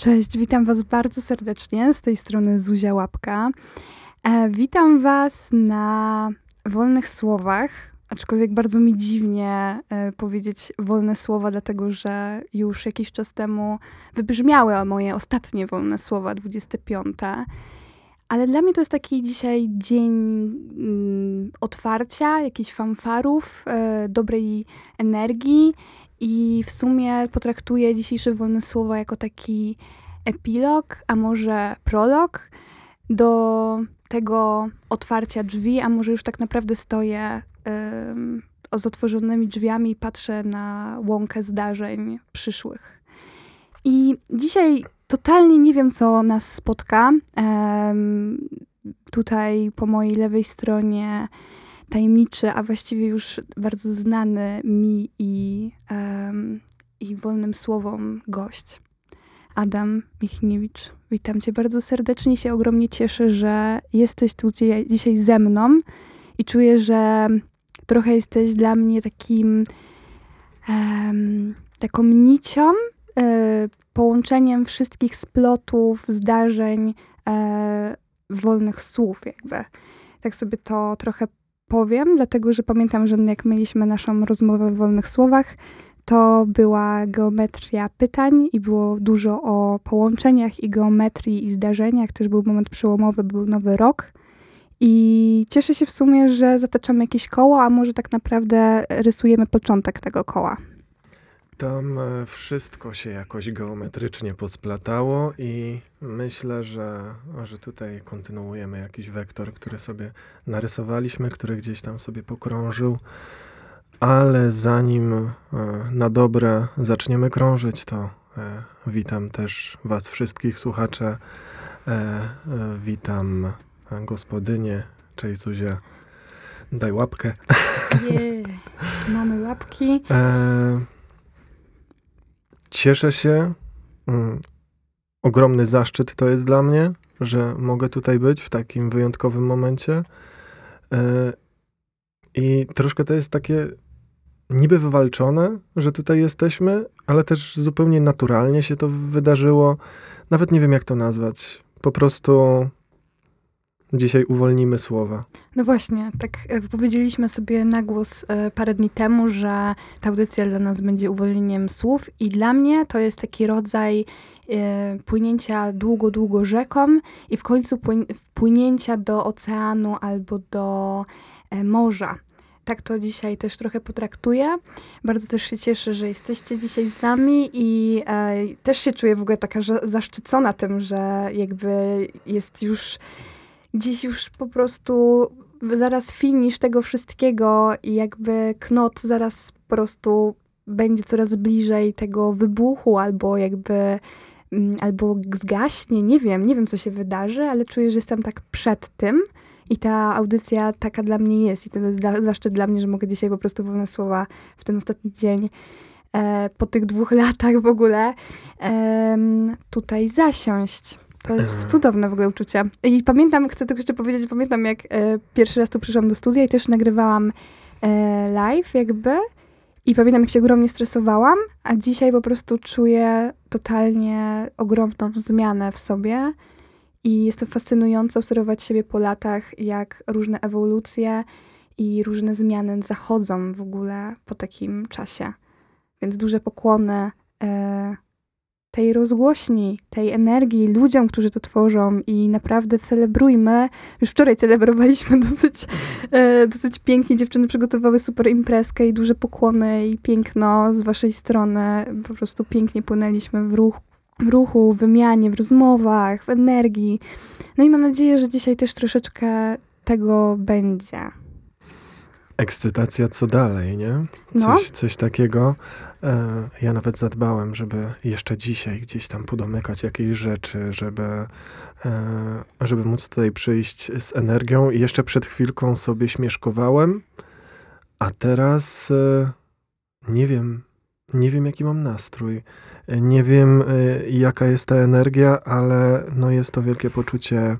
Cześć, witam was bardzo serdecznie, z tej strony Zuzia Łapka. Witam was na wolnych słowach, aczkolwiek bardzo mi dziwnie powiedzieć wolne słowa, dlatego że już jakiś czas temu wybrzmiały moje ostatnie wolne słowa, 25. Ale dla mnie to jest taki dzisiaj dzień otwarcia, jakichś fanfarów, dobrej energii. I w sumie potraktuję dzisiejsze wolne słowa jako taki epilog, a może prolog do tego otwarcia drzwi, a może już tak naprawdę stoję z otworzonymi drzwiami i patrzę na łąkę zdarzeń przyszłych. I dzisiaj totalnie nie wiem, co nas spotka. Tutaj po mojej lewej stronie tajemniczy, a właściwie już bardzo znany mi i wolnym słowom gość. Adam Michniewicz, witam cię bardzo serdecznie i się ogromnie cieszę, że jesteś tu dzisiaj ze mną i czuję, że trochę jesteś dla mnie taką nicią, połączeniem wszystkich splotów, zdarzeń, wolnych słów jakby. Tak sobie to trochę powiem, dlatego że pamiętam, że jak mieliśmy naszą rozmowę w wolnych słowach, to była geometria pytań i było dużo o połączeniach i geometrii i zdarzeniach. Też był moment przełomowy, był nowy rok. I cieszę się w sumie, że zataczamy jakieś koło, a może tak naprawdę rysujemy początek tego koła. Tam wszystko się jakoś geometrycznie posplatało i myślę, że tutaj kontynuujemy jakiś wektor, który sobie narysowaliśmy, który gdzieś tam sobie pokrążył, ale zanim na dobre zaczniemy krążyć, to witam też was wszystkich słuchacze, witam gospodynię, cześć Zuzie, daj łapkę. Yeah. Mamy łapki. Cieszę się, ogromny zaszczyt to jest dla mnie, że mogę tutaj być w takim wyjątkowym momencie i troszkę to jest takie niby wywalczone, że tutaj jesteśmy, ale też zupełnie naturalnie się to wydarzyło, nawet nie wiem jak to nazwać, po prostu dzisiaj uwolnimy słowa. No właśnie, tak powiedzieliśmy sobie na głos parę dni temu, że ta audycja dla nas będzie uwolnieniem słów i dla mnie to jest taki rodzaj płynięcia długo rzeką i w końcu płynięcia do oceanu albo do morza. Tak to dzisiaj też trochę potraktuję. Bardzo też się cieszę, że jesteście dzisiaj z nami i też się czuję w ogóle taka zaszczycona tym, że jakby jest już... Dziś już po prostu zaraz finisz tego wszystkiego i jakby knot zaraz po prostu będzie coraz bliżej tego wybuchu albo jakby, albo zgaśnie, nie wiem co się wydarzy, ale czuję, że jestem tak przed tym i ta audycja taka dla mnie jest i to jest zaszczyt dla mnie, że mogę dzisiaj po prostu wolne słowa w ten ostatni dzień po tych 2 latach w ogóle tutaj zasiąść. To jest cudowne w ogóle uczucie. I pamiętam, chcę tylko jeszcze powiedzieć, pamiętam jak pierwszy raz tu przyszłam do studia i też nagrywałam live jakby i pamiętam jak się ogromnie stresowałam, a dzisiaj po prostu czuję totalnie ogromną zmianę w sobie i jest to fascynujące obserwować siebie po latach, jak różne ewolucje i różne zmiany zachodzą w ogóle po takim czasie. Więc duże pokłony tej rozgłośni, tej energii, ludziom, którzy to tworzą i naprawdę celebrujmy. Już wczoraj celebrowaliśmy dosyć pięknie. Dziewczyny przygotowały super imprezkę i duże pokłony i piękno z waszej strony. Po prostu pięknie płynęliśmy w ruchu, w wymianie, w rozmowach, w energii. No i mam nadzieję, że dzisiaj też troszeczkę tego będzie. Ekscytacja, co dalej, nie? Coś takiego. Ja nawet zadbałem, żeby jeszcze dzisiaj gdzieś tam podomykać jakiejś rzeczy, żeby móc tutaj przyjść z energią. I jeszcze przed chwilką sobie śmieszkowałem, a teraz nie wiem jaki mam nastrój. Nie wiem jaka jest ta energia, ale no jest to wielkie poczucie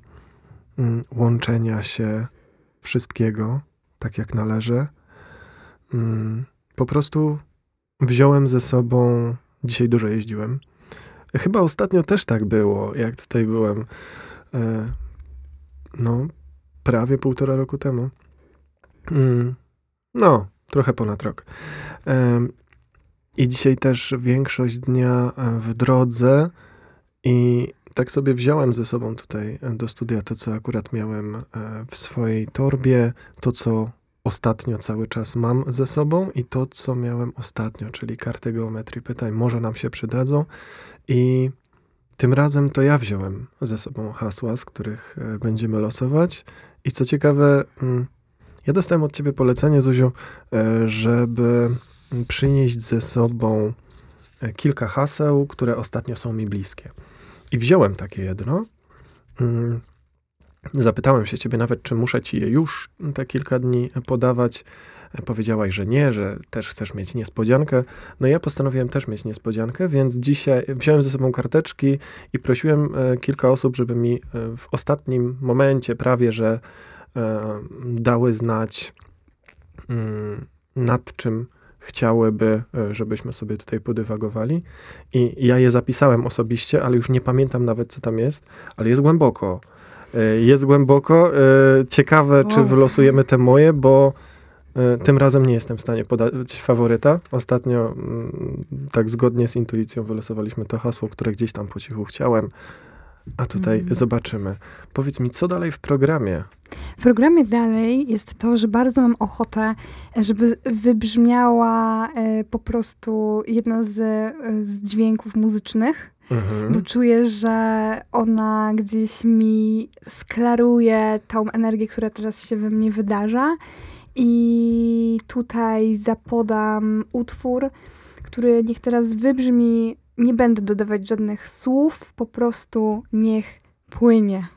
łączenia się wszystkiego. Tak jak należy. Po prostu wziąłem ze sobą, dzisiaj dużo jeździłem, Chyba ostatnio też tak było, jak tutaj byłem. No, prawie 1,5 roku temu. No, trochę ponad rok. I dzisiaj też większość dnia w drodze i tak sobie wziąłem ze sobą tutaj do studia to, co akurat miałem w swojej torbie, to, co ostatnio cały czas mam ze sobą i to, co miałem ostatnio, czyli karty geometrii pytań, może nam się przydadzą. I tym razem to ja wziąłem ze sobą hasła, z których będziemy losować. I co ciekawe, ja dostałem od ciebie polecenie, Zuziu, żeby przynieść ze sobą kilka haseł, które ostatnio są mi bliskie. I wziąłem takie jedno. Zapytałem się ciebie nawet, czy muszę ci je już te kilka dni podawać. Powiedziałaś, że nie, że też chcesz mieć niespodziankę. No ja postanowiłem też mieć niespodziankę, więc dzisiaj wziąłem ze sobą karteczki i prosiłem kilka osób, żeby mi w ostatnim momencie prawie, że dały znać, nad czym chciałyby, żebyśmy sobie tutaj podywagowali. I ja je zapisałem osobiście, ale już nie pamiętam nawet, co tam jest, ale jest głęboko. Jest głęboko. Ciekawe, czy wylosujemy te moje, bo tym razem nie jestem w stanie podać faworyta. Ostatnio tak zgodnie z intuicją wylosowaliśmy to hasło, które gdzieś tam po cichu chciałem. A tutaj zobaczymy. Powiedz mi, co dalej w programie? W programie dalej jest to, że bardzo mam ochotę, żeby wybrzmiała po prostu jedna z dźwięków muzycznych. Bo czuję, że ona gdzieś mi sklaruje tą energię, która teraz się we mnie wydarza. I tutaj zapodam utwór, który niech teraz wybrzmi. Nie będę dodawać żadnych słów, po prostu niech płynie.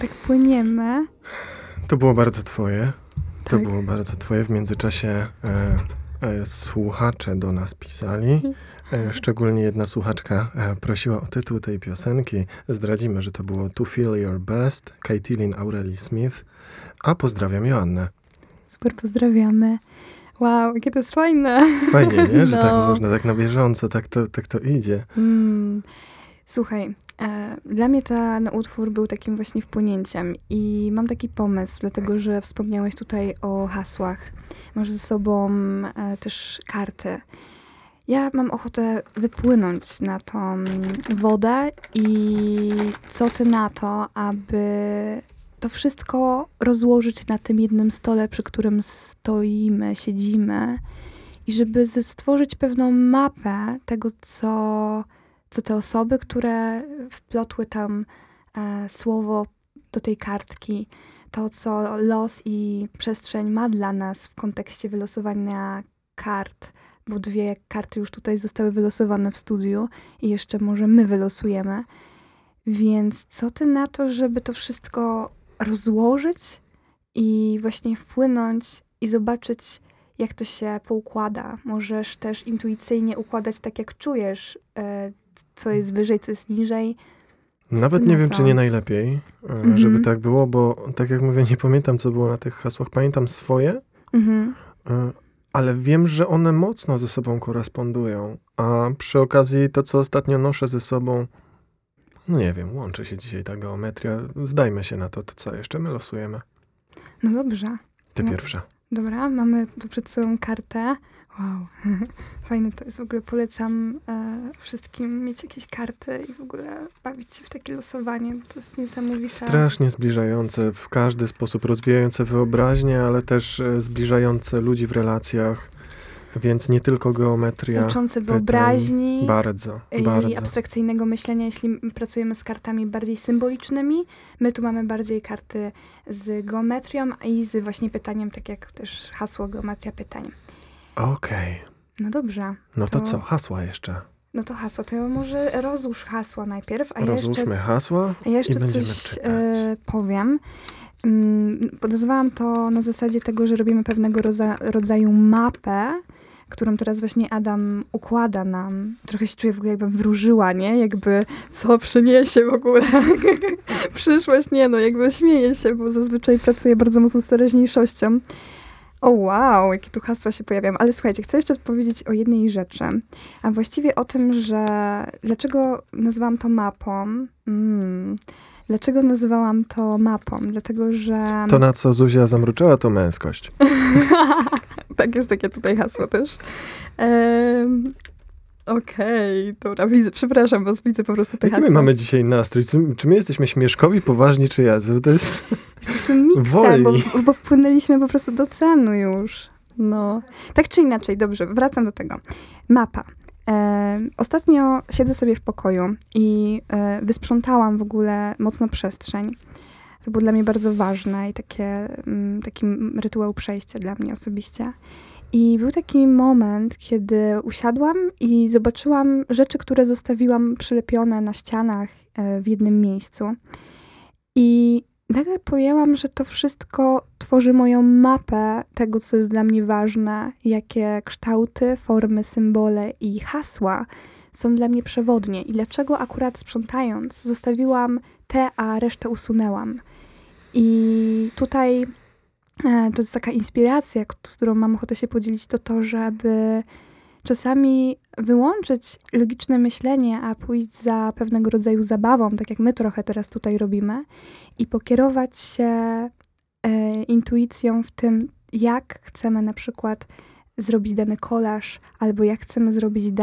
Tak płyniemy. To było bardzo twoje. Tak. To było bardzo twoje. W międzyczasie słuchacze do nas pisali. Szczególnie jedna słuchaczka prosiła o tytuł tej piosenki. Zdradzimy, że to było To Feel Your Best, Kaitlyn Aurelia Smith. A pozdrawiam Joannę. Super, pozdrawiamy. Wow, jakie to jest fajne. Fajnie, nie? Że no. Tak można, tak na bieżąco, tak to idzie. Słuchaj, dla mnie ten utwór był takim właśnie wpłynięciem i mam taki pomysł, dlatego że wspomniałeś tutaj o hasłach. Masz ze sobą też karty. Ja mam ochotę wypłynąć na tą wodę i co ty na to, aby to wszystko rozłożyć na tym jednym stole, przy którym stoimy, siedzimy i żeby stworzyć pewną mapę tego, co te osoby, które wplotły tam słowo do tej kartki, to co los i przestrzeń ma dla nas w kontekście wylosowania kart, bo 2 karty już tutaj zostały wylosowane w studiu i jeszcze może my wylosujemy. Więc co ty na to, żeby to wszystko rozłożyć i właśnie wpłynąć i zobaczyć, jak to się poukłada. Możesz też intuicyjnie układać tak, jak czujesz, co jest wyżej, co jest niżej. Nawet nie wiem, czy nie najlepiej, żeby tak było, bo tak jak mówię, nie pamiętam, co było na tych hasłach. Pamiętam swoje, ale wiem, że one mocno ze sobą korespondują. A przy okazji to, co ostatnio noszę ze sobą, no nie wiem, łączy się dzisiaj ta geometria. Zdajmy się na to, to co jeszcze my losujemy. No dobrze. Ty pierwsza. Dobra, mamy tu przed sobą kartę. Wow, fajne to jest. W ogóle polecam wszystkim mieć jakieś karty i w ogóle bawić się w takie losowanie, bo to jest niesamowite. Strasznie zbliżające, w każdy sposób rozwijające wyobraźnię, ale też zbliżające ludzi w relacjach, więc nie tylko geometria. Uczące wyobraźni. Bardzo, bardzo. I abstrakcyjnego myślenia, jeśli pracujemy z kartami bardziej symbolicznymi. My tu mamy bardziej karty z geometrią i z właśnie pytaniem, tak jak też hasło geometria pytań. Okej. Okay. No dobrze. No to co? Hasła jeszcze. No to hasła. To ja może rozłóż hasła najpierw. Rozłóżmy hasła i będziemy czytać. Powiem. Nazwałam to na zasadzie tego, że robimy pewnego rodzaju mapę, którą teraz właśnie Adam układa nam. Trochę się czuję w ogóle, jakbym wróżyła, nie? Jakby co przyniesie w ogóle przyszłość? Nie no, jakby śmieję się, bo zazwyczaj pracuję bardzo mocno z teraźniejszością. O wow, jakie tu hasła się pojawiają. Ale słuchajcie, chcę jeszcze powiedzieć o jednej rzeczy, a właściwie o tym, że dlaczego nazwałam to mapą. Dlaczego nazywałam to mapą? Dlatego, że... To, na co Zuzia zamruczała, to męskość. Tak, jest takie tutaj hasło też. Okej, dobra, widzę, przepraszam, bo widzę po prostu te hasła. Jaki my mamy dzisiaj nastrój? Czy my jesteśmy śmieszkowi, poważni, czy jazu? To jest... Jesteśmy miksem, bo wpłynęliśmy po prostu do oceanu już. No. Tak czy inaczej, dobrze, wracam do tego. Mapa. Ostatnio siedzę sobie w pokoju i wysprzątałam w ogóle mocno przestrzeń. To było dla mnie bardzo ważne i taki rytuał przejścia dla mnie osobiście. I był taki moment, kiedy usiadłam i zobaczyłam rzeczy, które zostawiłam przylepione na ścianach w jednym miejscu. I nagle pojęłam, że to wszystko tworzy moją mapę tego, co jest dla mnie ważne, jakie kształty, formy, symbole i hasła są dla mnie przewodnie i dlaczego akurat sprzątając zostawiłam te, a resztę usunęłam. I tutaj... To jest taka inspiracja, z którą mam ochotę się podzielić, to, żeby czasami wyłączyć logiczne myślenie, a pójść za pewnego rodzaju zabawą, tak jak my trochę teraz tutaj robimy, i pokierować się intuicją w tym, jak chcemy na przykład zrobić dany kolaż, albo jak chcemy zrobić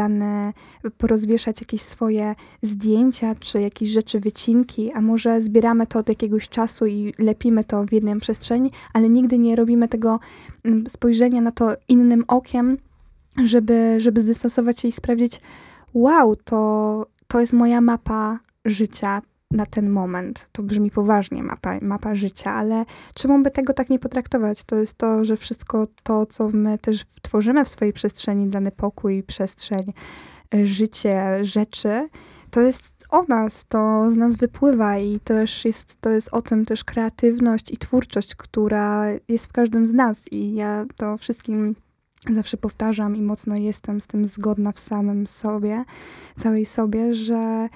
porozwieszać jakieś swoje zdjęcia, czy jakieś rzeczy, wycinki, a może zbieramy to od jakiegoś czasu i lepimy to w jednej przestrzeni, ale nigdy nie robimy tego spojrzenia na to innym okiem, żeby zdystansować się i sprawdzić, wow, to jest moja mapa życia na ten moment. To brzmi poważnie, mapa życia, ale czemu by tego tak nie potraktować? To jest to, że wszystko to, co my też tworzymy w swojej przestrzeni, dany pokój, przestrzeń, życie, rzeczy, to jest o nas, to z nas wypływa i też to jest o tym też kreatywność i twórczość, która jest w każdym z nas i ja to wszystkim zawsze powtarzam i mocno jestem z tym zgodna w samym sobie, całej sobie, że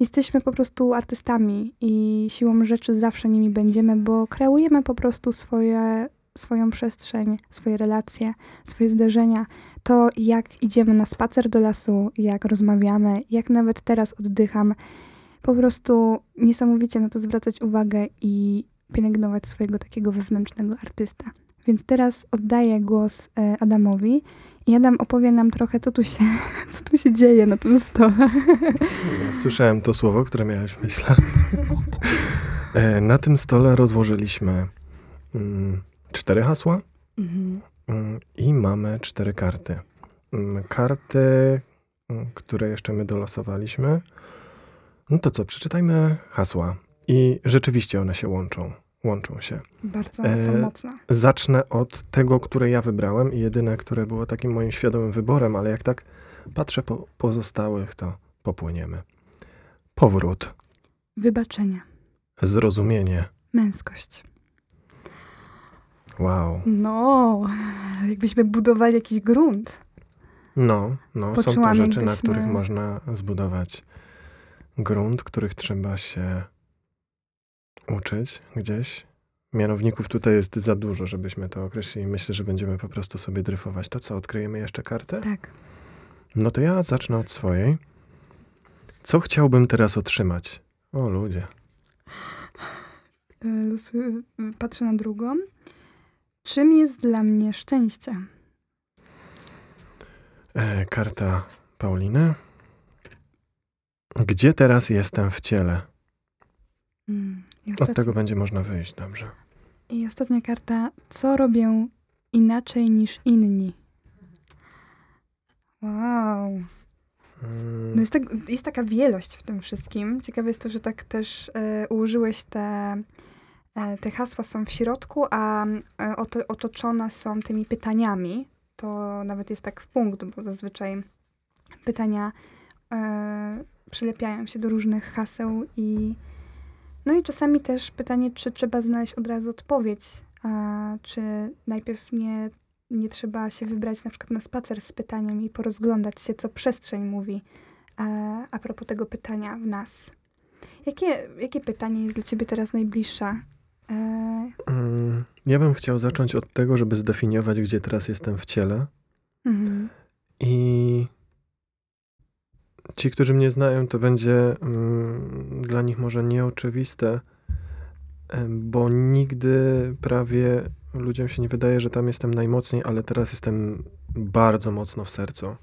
jesteśmy po prostu artystami i siłą rzeczy zawsze nimi będziemy, bo kreujemy po prostu swoją przestrzeń, swoje relacje, swoje zdarzenia. To, jak idziemy na spacer do lasu, jak rozmawiamy, jak nawet teraz oddycham. Po prostu niesamowicie na to zwracać uwagę i pielęgnować swojego takiego wewnętrznego artysta. Więc teraz oddaję głos Adamowi. I Adam opowie nam trochę, co tu się dzieje na tym stole. Ja słyszałem to słowo, które miałeś w myślach. Na tym stole rozłożyliśmy 4 hasła i mamy 4 karty. Karty, które jeszcze my dolosowaliśmy. No to co, przeczytajmy hasła. I rzeczywiście one się łączą. Łączą się. Bardzo są mocne. Zacznę od tego, które ja wybrałem i jedyne, które było takim moim świadomym wyborem, ale jak tak patrzę po pozostałych, to popłyniemy. Powrót. Wybaczenie. Zrozumienie. Męskość. Wow. No, jakbyśmy budowali jakiś grunt. No, są to rzeczy, na których można zbudować grunt, których trzeba się uczyć gdzieś. Mianowników tutaj jest za dużo, żebyśmy to określili. Myślę, że będziemy po prostu sobie dryfować. To co, odkryjemy jeszcze kartę? Tak. No to ja zacznę od swojej. Co chciałbym teraz otrzymać? O ludzie. Patrzę na drugą. Czym jest dla mnie szczęście? Karta Pauliny. Gdzie teraz jestem w ciele? Od tego będzie można wyjść, dobrze. I ostatnia karta. Co robię inaczej niż inni? Wow. No jest taka wielość w tym wszystkim. Ciekawe jest to, że tak też ułożyłeś te hasła są w środku, a otoczone są tymi pytaniami. To nawet jest tak w punkt, bo zazwyczaj pytania przylepiają się do różnych haseł i... No i czasami też pytanie, czy trzeba znaleźć od razu odpowiedź, a czy najpierw nie trzeba się wybrać na przykład na spacer z pytaniem i porozglądać się, co przestrzeń mówi a propos tego pytania w nas. Jakie pytanie jest dla ciebie teraz najbliższe? Ja bym chciał zacząć od tego, żeby zdefiniować, gdzie teraz jestem w ciele. Mhm. I... Ci, którzy mnie znają, to będzie dla nich może nieoczywiste, bo nigdy prawie ludziom się nie wydaje, że tam jestem najmocniej, ale teraz jestem bardzo mocno w sercu.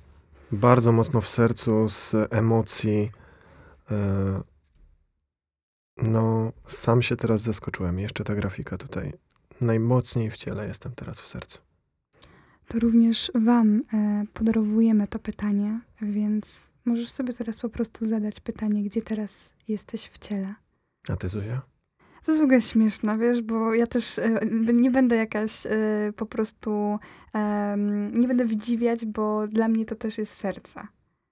bardzo mocno w sercu, z emocji. No, sam się teraz zaskoczyłem. Jeszcze ta grafika tutaj. Najmocniej w ciele jestem teraz w sercu. To również wam podarowujemy to pytanie, więc możesz sobie teraz po prostu zadać pytanie, gdzie teraz jesteś w ciele. A ty, Zuzia? To jest w ogóle śmieszne, wiesz, bo ja też nie będę jakaś po prostu, nie będę wydziwiać, bo dla mnie to też jest serce.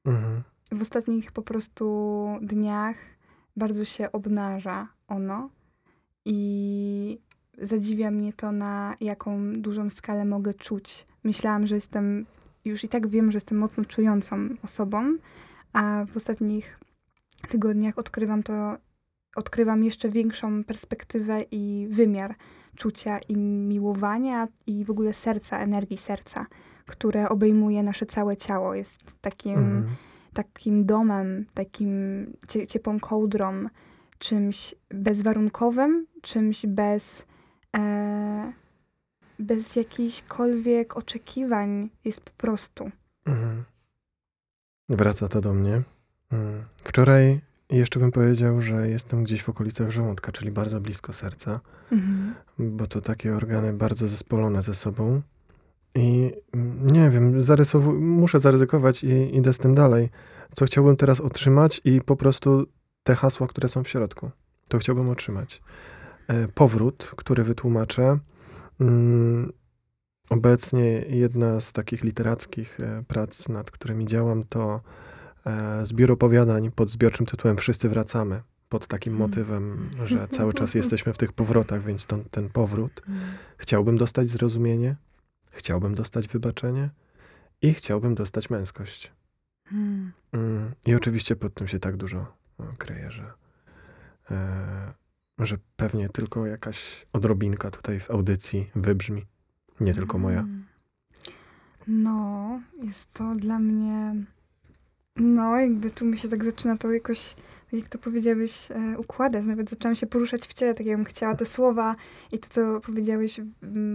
Mhm. W ostatnich po prostu dniach bardzo się obnaża ono i zadziwia mnie to, na jaką dużą skalę mogę czuć. Myślałam, że jestem, już i tak wiem, że jestem mocno czującą osobą, a w ostatnich tygodniach odkrywam jeszcze większą perspektywę i wymiar czucia i miłowania i w ogóle serca, energii serca, które obejmuje nasze całe ciało. Jest takim domem, takim ciepłą kołdrą, czymś bezwarunkowym, czymś bez jakichkolwiek oczekiwań. Jest po prostu. Mhm. Wraca to do mnie. Wczoraj jeszcze bym powiedział, że jestem gdzieś w okolicach żołądka, czyli bardzo blisko serca, bo to takie organy bardzo zespolone ze sobą i nie wiem, muszę zaryzykować i idę z tym dalej. Co chciałbym teraz otrzymać i po prostu te hasła, które są w środku, to chciałbym otrzymać. Powrót, który wytłumaczę. Obecnie jedna z takich literackich prac, nad którymi działam, to zbiór opowiadań pod zbiorczym tytułem Wszyscy wracamy, pod takim motywem, że cały czas jesteśmy w tych powrotach, więc ten powrót. Chciałbym dostać zrozumienie, chciałbym dostać wybaczenie i chciałbym dostać męskość. I oczywiście pod tym się tak dużo kryje, że pewnie tylko jakaś odrobinka tutaj w audycji wybrzmi, nie tylko moja. No, jest to dla mnie... No, jakby tu mi się tak zaczyna to jakoś, jak to powiedziałeś, układać. Nawet zaczęłam się poruszać w ciele, tak jakbym chciała te słowa i to, co powiedziałeś,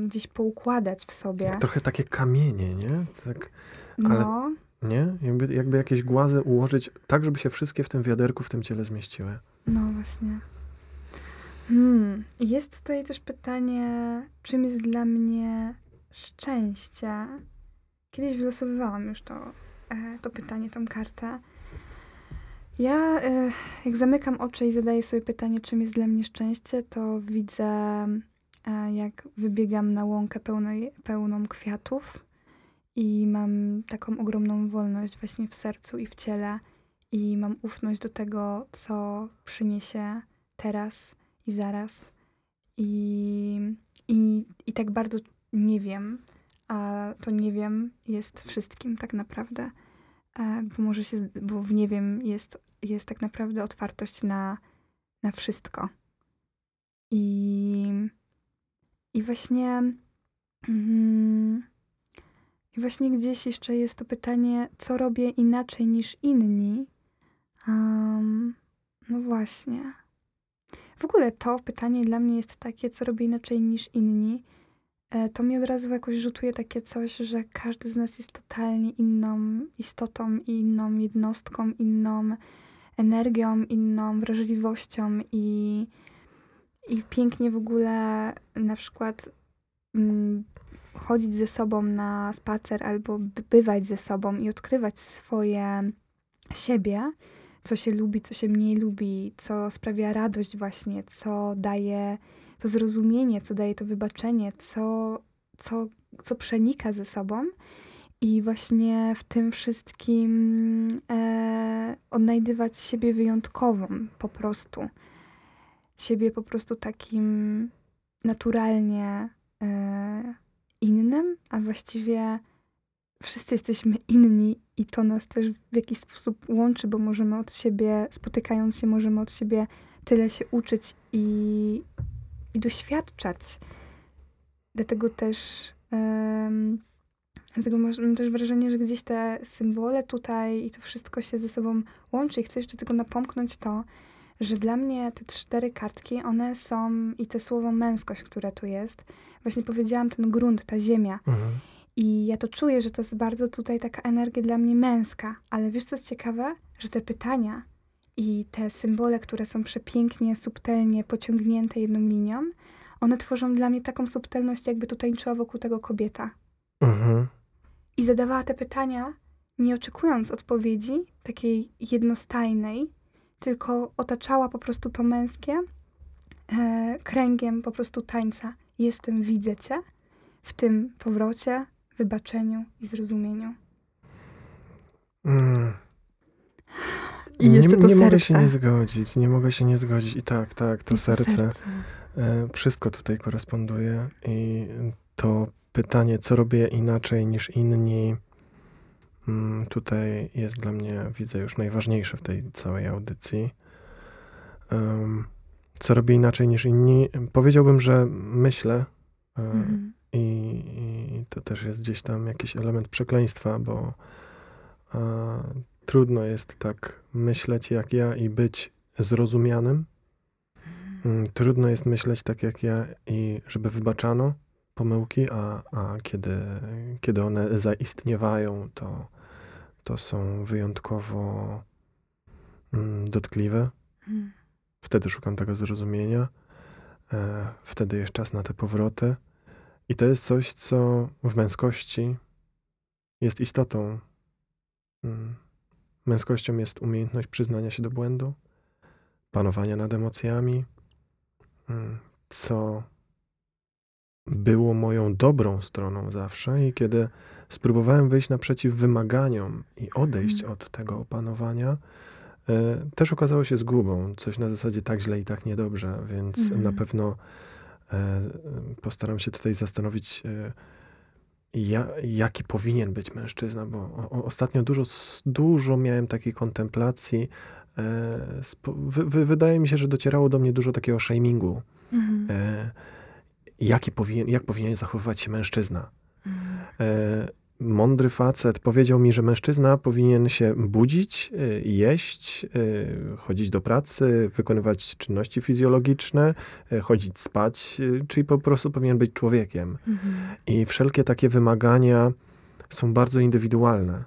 gdzieś poukładać w sobie. Trochę takie kamienie, nie? Tak, ale no. Nie? Jakby jakieś głazy ułożyć tak, żeby się wszystkie w tym wiaderku, w tym ciele zmieściły. No właśnie. Jest tutaj też pytanie, czym jest dla mnie szczęście? Kiedyś wylosowywałam już to pytanie, tą kartę. Ja, jak zamykam oczy i zadaję sobie pytanie, czym jest dla mnie szczęście, to widzę, jak wybiegam na łąkę pełną kwiatów i mam taką ogromną wolność właśnie w sercu i w ciele i mam ufność do tego, co przyniesie teraz i zaraz. I tak bardzo nie wiem, a to nie wiem jest wszystkim tak naprawdę, bo w nie wiem jest tak naprawdę otwartość na wszystko. I właśnie gdzieś jeszcze jest to pytanie, co robię inaczej niż inni. No właśnie. W ogóle to pytanie dla mnie jest takie, co robię inaczej niż inni. To mi od razu jakoś rzutuje takie coś, że każdy z nas jest totalnie inną istotą, inną jednostką, inną energią, inną wrażliwością i pięknie w ogóle na przykład chodzić ze sobą na spacer albo bywać ze sobą i odkrywać swoje siebie, co się lubi, co się mniej lubi, co sprawia radość właśnie, co daje to zrozumienie, co daje to wybaczenie, co przenika ze sobą. I właśnie w tym wszystkim odnajdywać siebie wyjątkową po prostu. Siebie po prostu takim naturalnie innym, a właściwie wszyscy jesteśmy inni i to nas też w jakiś sposób łączy, bo możemy od siebie, spotykając się, możemy od siebie tyle się uczyć i doświadczać. Dlatego mam też wrażenie, że gdzieś te symbole tutaj i to wszystko się ze sobą łączy. I chcę jeszcze tylko napomknąć to, że dla mnie te 4 kartki, one są i te słowo męskość, które tu jest, właśnie powiedziałam, ten grunt, ta ziemia. I ja to czuję, że to jest bardzo tutaj taka energia dla mnie męska. Ale wiesz, co jest ciekawe? Że te pytania i te symbole, które są przepięknie, subtelnie pociągnięte jedną linią, one tworzą dla mnie taką subtelność, jakby tu tańczyła wokół tego kobieta. Mhm. I zadawała te pytania, nie oczekując odpowiedzi takiej jednostajnej, tylko otaczała po prostu to męskie kręgiem po prostu tańca. Jestem, widzę cię w tym powrocie, wybaczeniu i zrozumieniu. Mm. I jeszcze to serce. Nie mogę się nie zgodzić, I tak, to serce. Wszystko tutaj koresponduje i to pytanie, co robię inaczej niż inni, tutaj jest dla mnie, widzę, już najważniejsze w tej całej audycji. Co robię inaczej niż inni? Powiedziałbym, że myślę i to też jest gdzieś tam jakiś element przekleństwa, bo trudno jest tak myśleć jak ja i być zrozumianym. Trudno jest myśleć tak jak ja i żeby wybaczano pomyłki, a kiedy one zaistniewają, to są wyjątkowo dotkliwe. Wtedy szukam tego zrozumienia. Wtedy jest czas na te powroty. I to jest coś, co w męskości jest istotą. Męskością jest umiejętność przyznania się do błędu, panowania nad emocjami, co było moją dobrą stroną zawsze. I kiedy spróbowałem wyjść naprzeciw wymaganiom i odejść od tego opanowania, też okazało się zgubą. Coś na zasadzie tak źle i tak niedobrze, więc na pewno postaram się tutaj zastanowić, jaki powinien być mężczyzna, bo ostatnio dużo miałem takiej kontemplacji. Wydaje mi się, że docierało do mnie dużo takiego shamingu. Jak powinien zachowywać się mężczyzna. Mądry facet powiedział mi, że mężczyzna powinien się budzić, jeść, chodzić do pracy, wykonywać czynności fizjologiczne, chodzić spać, czyli po prostu powinien być człowiekiem. I wszelkie takie wymagania są bardzo indywidualne.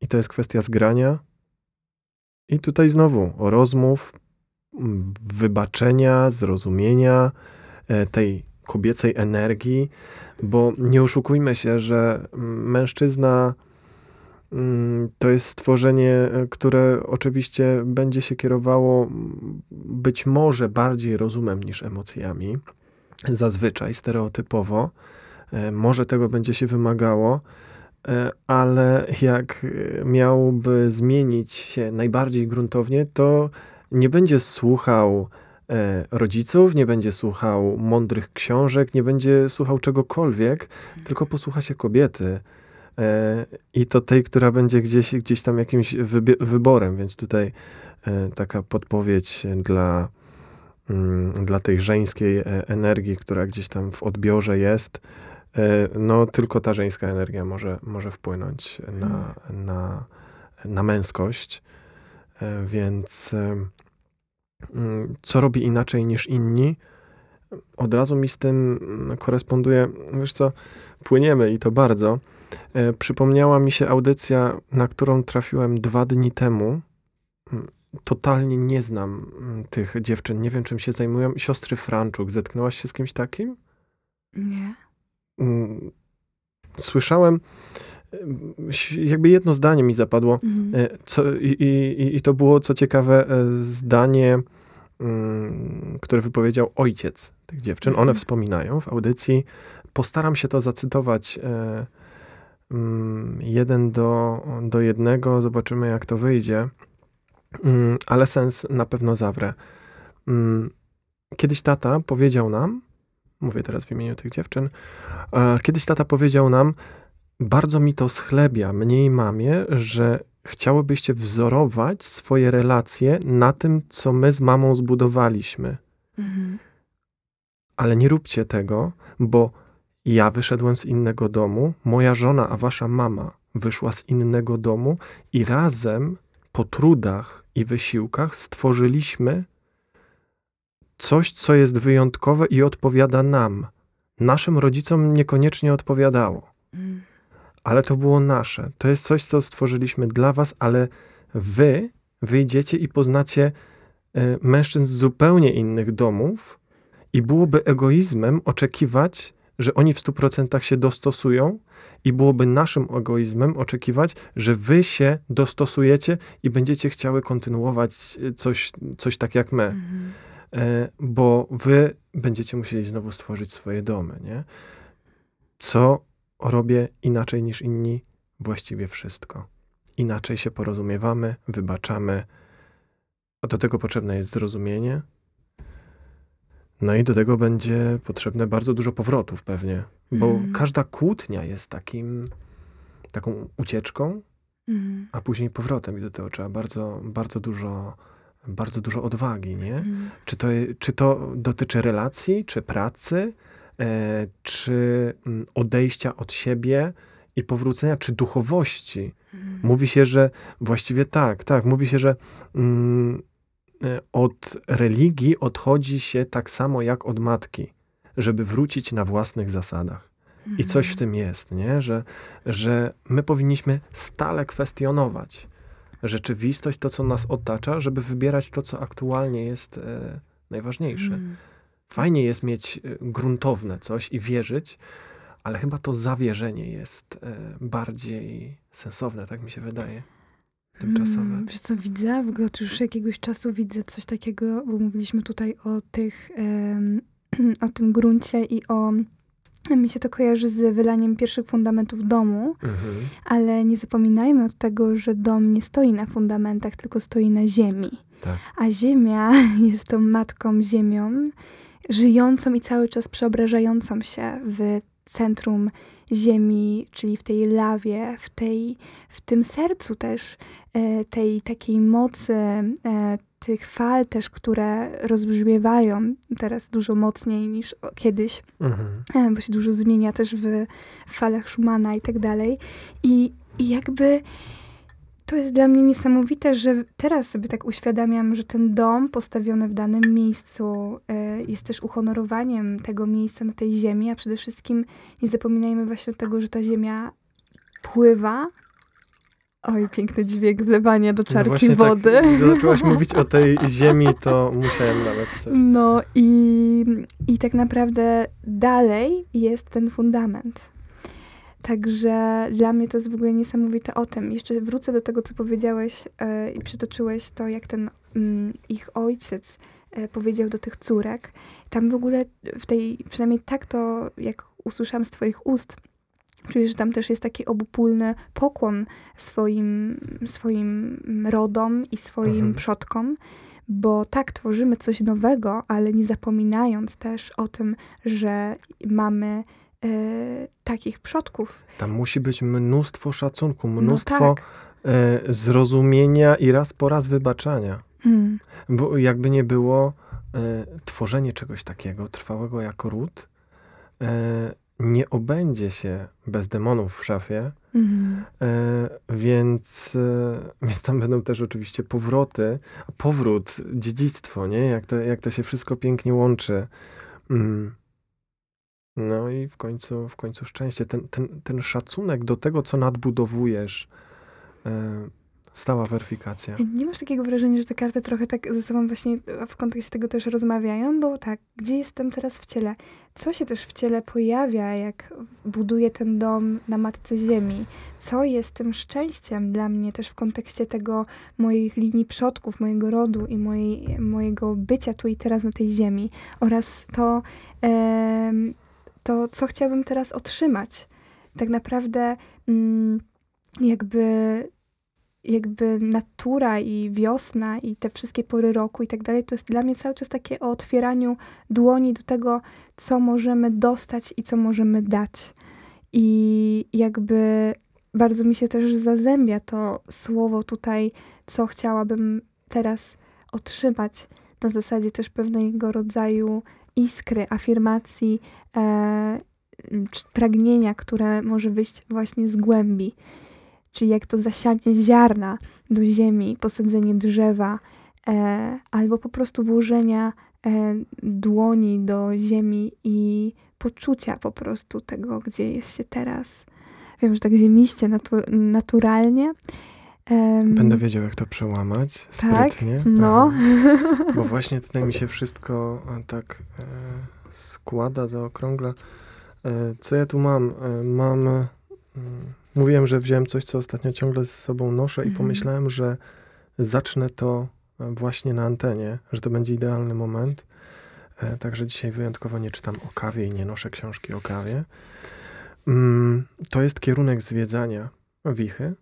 I to jest kwestia zgrania. I tutaj znowu rozmów, wybaczenia, zrozumienia, tej kobiecej energii, bo nie oszukujmy się, że mężczyzna to jest stworzenie, które oczywiście będzie się kierowało być może bardziej rozumem niż emocjami. Zazwyczaj, stereotypowo. Może tego będzie się wymagało, ale jak miałby zmienić się najbardziej gruntownie, to nie będzie słuchał rodziców, nie będzie słuchał mądrych książek, nie będzie słuchał czegokolwiek, tylko posłucha się kobiety. I to tej, która będzie gdzieś tam jakimś wyborem, więc tutaj taka podpowiedź dla tej żeńskiej energii, która gdzieś tam w odbiorze jest. No tylko ta żeńska energia może wpłynąć na męskość. Więc co robi inaczej niż inni, od razu mi z tym koresponduje, wiesz co, płyniemy i to bardzo. Przypomniała mi się audycja, na którą trafiłem 2 dni temu. Totalnie nie znam tych dziewczyn, nie wiem czym się zajmują. Siostry Franczuk, zetknęłaś się z kimś takim? Nie. Słyszałem, jakby jedno zdanie mi zapadło. I to było, co ciekawe, zdanie, które wypowiedział ojciec tych dziewczyn. One wspominają w audycji. Postaram się to zacytować 1:1. Zobaczymy, jak to wyjdzie. Ale sens na pewno zawrę. Kiedyś tata powiedział nam, mówię teraz w imieniu tych dziewczyn, bardzo mi to schlebia, mnie i mamie, że chciałybyście wzorować swoje relacje na tym, co my z mamą zbudowaliśmy. Ale nie róbcie tego, bo ja wyszedłem z innego domu, moja żona, a wasza mama wyszła z innego domu i razem po trudach i wysiłkach stworzyliśmy coś, co jest wyjątkowe i odpowiada nam. naszym rodzicom niekoniecznie odpowiadało. Ale to było nasze. To jest coś, co stworzyliśmy dla was, ale wy wyjdziecie i poznacie mężczyzn z zupełnie innych domów i byłoby egoizmem oczekiwać, że oni w 100% się dostosują i byłoby naszym egoizmem oczekiwać, że wy się dostosujecie i będziecie chciały kontynuować coś tak jak my. Mhm. Bo wy będziecie musieli znowu stworzyć swoje domy, nie? Co robię inaczej niż inni? Właściwie wszystko. Inaczej się porozumiewamy, wybaczamy, a do tego potrzebne jest zrozumienie. No i do tego będzie potrzebne bardzo dużo powrotów pewnie, bo każda kłótnia jest taką ucieczką, a później powrotem i do tego trzeba bardzo dużo odwagi, nie? Czy to dotyczy relacji, czy pracy, czy odejścia od siebie i powrócenia, czy duchowości. Mówi się, że właściwie tak, mówi się, że od religii odchodzi się tak samo jak od matki, żeby wrócić na własnych zasadach. I coś w tym jest, nie? Że my powinniśmy stale kwestionować rzeczywistość, to co nas otacza, żeby wybierać to, co aktualnie jest najważniejsze. Fajnie jest mieć gruntowne coś i wierzyć, ale chyba to zawierzenie jest bardziej sensowne, tak mi się wydaje. Tymczasowe. Wiesz co, widzę? W ogóle już jakiegoś czasu widzę coś takiego, bo mówiliśmy tutaj o tym gruncie i mi się to kojarzy z wylaniem pierwszych fundamentów domu, ale nie zapominajmy od tego, że dom nie stoi na fundamentach, tylko stoi na ziemi. Tak. A ziemia jest tą matką ziemią, żyjącą i cały czas przeobrażającą się w centrum ziemi, czyli w tej lawie, w tym sercu też, tej takiej mocy, tych fal też, które rozbrzmiewają teraz dużo mocniej niż kiedyś, bo się dużo zmienia też w falach Schumana i tak dalej. I jakby to jest dla mnie niesamowite, że teraz sobie tak uświadamiam, że ten dom postawiony w danym miejscu jest też uhonorowaniem tego miejsca na tej ziemi, a przede wszystkim nie zapominajmy właśnie tego, że ta ziemia pływa. Oj, piękny dźwięk wlewania do czarki wody. Tak, zaczęłaś mówić o tej ziemi, to musiałem nawet coś. No i tak naprawdę dalej jest ten fundament. Także dla mnie to jest w ogóle niesamowite o tym. Jeszcze wrócę do tego, co powiedziałeś i przytoczyłeś to, jak ten ich ojciec powiedział do tych córek. Tam w ogóle w tej, przynajmniej tak to, jak usłyszałam z twoich ust, czujesz, że tam też jest taki obopólny pokłon swoim rodom i swoim przodkom, bo tak, tworzymy coś nowego, ale nie zapominając też o tym, że mamy takich przodków. Tam musi być mnóstwo szacunku, mnóstwo zrozumienia i raz po raz wybaczania. Bo jakby nie było, tworzenie czegoś takiego trwałego jak ród nie obędzie się bez demonów w szafie, więc tam będą też oczywiście powroty, powrót, dziedzictwo, nie? Jak to się wszystko pięknie łączy. No i w końcu szczęście. Ten szacunek do tego, co nadbudowujesz, stała weryfikacja. Nie masz takiego wrażenia, że te karty trochę tak ze sobą właśnie w kontekście tego też rozmawiają? Bo tak, gdzie jestem teraz w ciele? Co się też w ciele pojawia, jak buduję ten dom na Matce Ziemi? Co jest tym szczęściem dla mnie też w kontekście tego moich linii przodków, mojego rodu i mojego bycia tu i teraz na tej ziemi? Oraz to co chciałabym teraz otrzymać? Tak naprawdę jakby natura i wiosna i te wszystkie pory roku i tak dalej, to jest dla mnie cały czas takie o otwieraniu dłoni do tego, co możemy dostać i co możemy dać. I jakby bardzo mi się też zazębia to słowo tutaj, co chciałabym teraz otrzymać, na zasadzie też pewnego rodzaju iskry, afirmacji, pragnienia, które może wyjść właśnie z głębi. Czyli jak to zasianie ziarna do ziemi, posadzenie drzewa, albo po prostu włożenia dłoni do ziemi i poczucia po prostu tego, gdzie jest się teraz. Wiem, że tak ziemiście, naturalnie. Będę wiedział, jak to przełamać sprytnie. Tak? No. Bo właśnie tutaj mi się wszystko tak składa, zaokrągla. Co ja tu mam? Mówiłem, że wziąłem coś, co ostatnio ciągle z sobą noszę i pomyślałem, że zacznę to właśnie na antenie, że to będzie idealny moment. Także dzisiaj wyjątkowo nie czytam o kawie i nie noszę książki o kawie. To jest kierunek zwiedzania Wichy,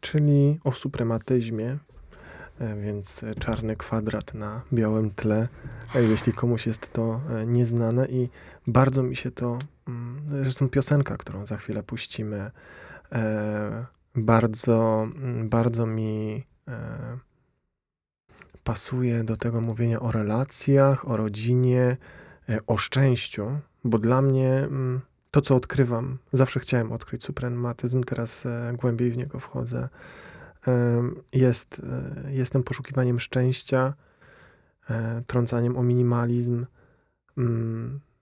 czyli o suprematyzmie, więc Czarny Kwadrat na Białym Tle, jeśli komuś jest to nieznane i bardzo mi się to, zresztą piosenka, którą za chwilę puścimy, bardzo, bardzo mi pasuje do tego mówienia o relacjach, o rodzinie, o szczęściu, bo dla mnie to, co odkrywam, zawsze chciałem odkryć suprematyzm, teraz głębiej w niego wchodzę, jestem poszukiwaniem szczęścia, trącaniem o minimalizm,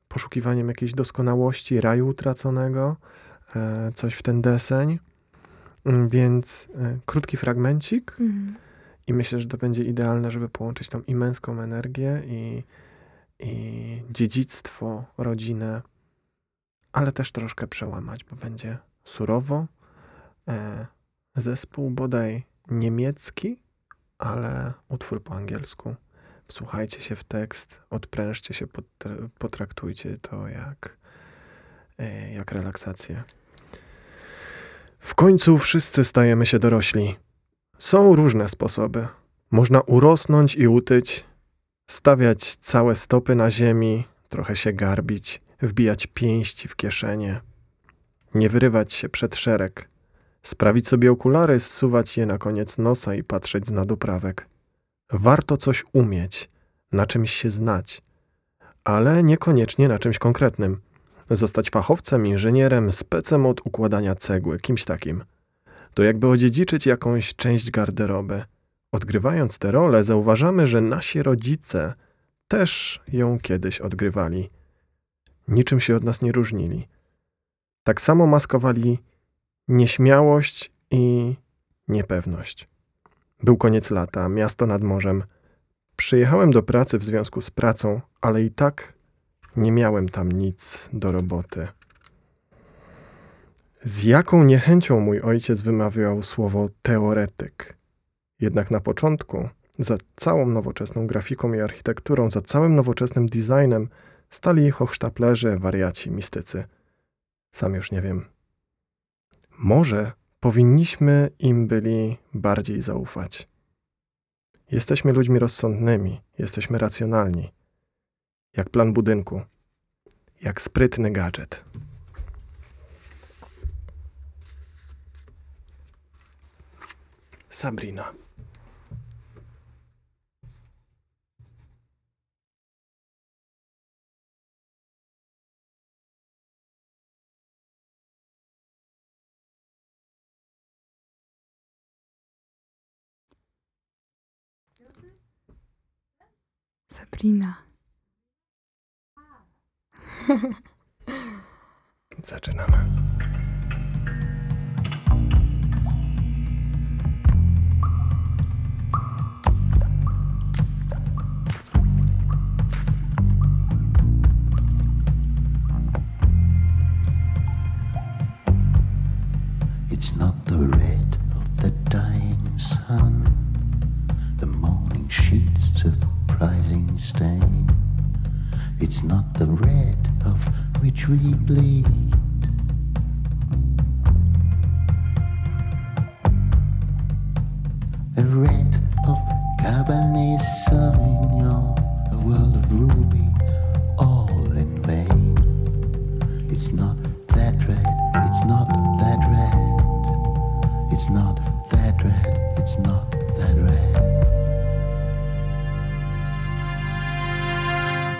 poszukiwaniem jakiejś doskonałości, raju utraconego, coś w ten deseń. Więc krótki fragmencik i myślę, że to będzie idealne, żeby połączyć tą imenską energię i dziedzictwo, rodzinę, ale też troszkę przełamać, bo będzie surowo. Zespół bodaj niemiecki, ale utwór po angielsku. Wsłuchajcie się w tekst, odprężcie się, potraktujcie to jak relaksację. W końcu wszyscy stajemy się dorośli. Są różne sposoby. Można urosnąć i utyć, stawiać całe stopy na ziemi, trochę się garbić, wbijać pięści w kieszenie, nie wyrywać się przed szereg, sprawić sobie okulary, zsuwać je na koniec nosa i patrzeć z nadoprawek. Warto coś umieć, na czymś się znać, ale niekoniecznie na czymś konkretnym. Zostać fachowcem, inżynierem, specem od układania cegły, kimś takim. To jakby odziedziczyć jakąś część garderoby. Odgrywając tę rolę, zauważamy, że nasi rodzice też ją kiedyś odgrywali. Niczym się od nas nie różnili. Tak samo maskowali nieśmiałość i niepewność. Był koniec lata, miasto nad morzem. Przyjechałem do pracy w związku z pracą, ale i tak nie miałem tam nic do roboty. Z jaką niechęcią mój ojciec wymawiał słowo teoretyk. Jednak na początku, za całą nowoczesną grafiką i architekturą, za całym nowoczesnym designem stali hochsztaplerzy, wariaci, mistycy. Sam już nie wiem. Może powinniśmy im byli bardziej zaufać. Jesteśmy ludźmi rozsądnymi, jesteśmy racjonalni. Jak plan budynku, jak sprytny gadżet. Sabrina. Sabrina. Zaczynamy. It's not the red of the dying sun, the morning sheet's surprising stain. It's not the red of which we bleed. The red of Cabernet Sauvignon, a world of ruby, all in vain. It's not that red, it's not that red. It's not that red, it's not that red.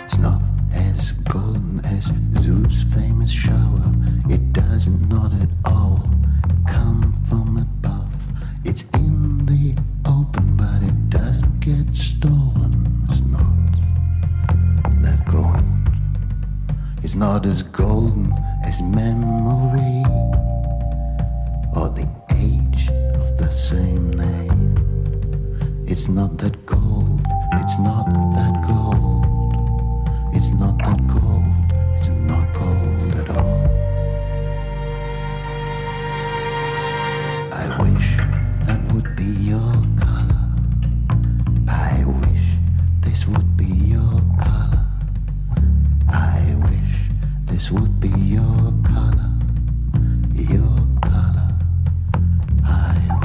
It's not as golden as Zoot's famous shower. It doesn't not at all come from above. It's in the open, but it doesn't get stolen. It's not that gold. is not as golden as memory or the age of the same name. It's not that gold, it's not that gold, it's not that gold, it's not gold at all. I wish that would be your color, I wish this would be your color, I wish this would be your color, your color, I wish.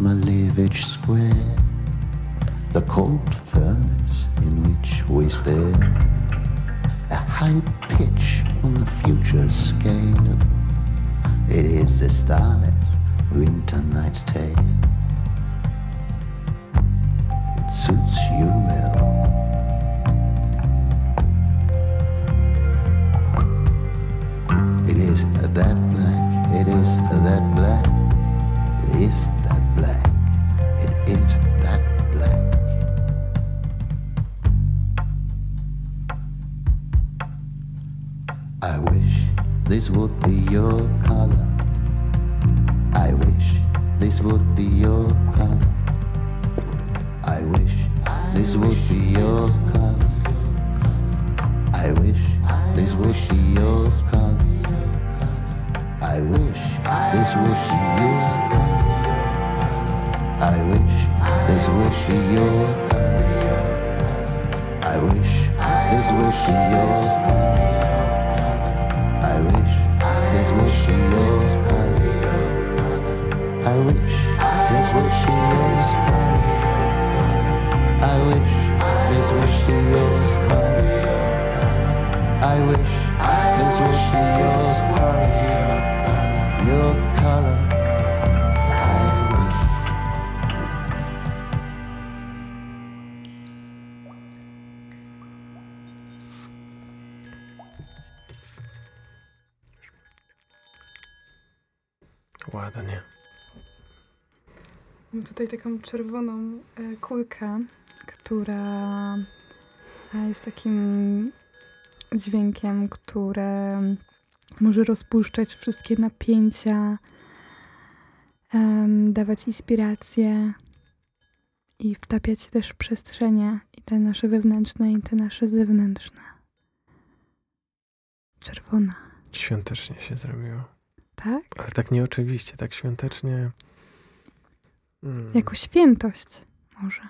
Malevich Square, the cold furnace in which we stare, a high pitch on the future scale, it is the starless winter night's tale. It suits you well. It is that black, it is that black, it is that black, it is that black. I wish this would be your color, I wish this would be your color, I wish this would be your color, I wish this would be your color, I wish this would be your. I wish this would be your color, I wish this would be your color, I wish this would be your color, I wish this would be your color, I wish this would be your color, I wish this would be your color, your color. Ładnie. Mam tutaj taką czerwoną kulkę, która jest takim dźwiękiem, które może rozpuszczać wszystkie napięcia, dawać inspirację i wtapiać się też w przestrzenie, i te nasze wewnętrzne, i te nasze zewnętrzne. Czerwona. Świątecznie się zrobiło. Tak? Ale tak nieoczywiście, tak świątecznie. Jako świętość może.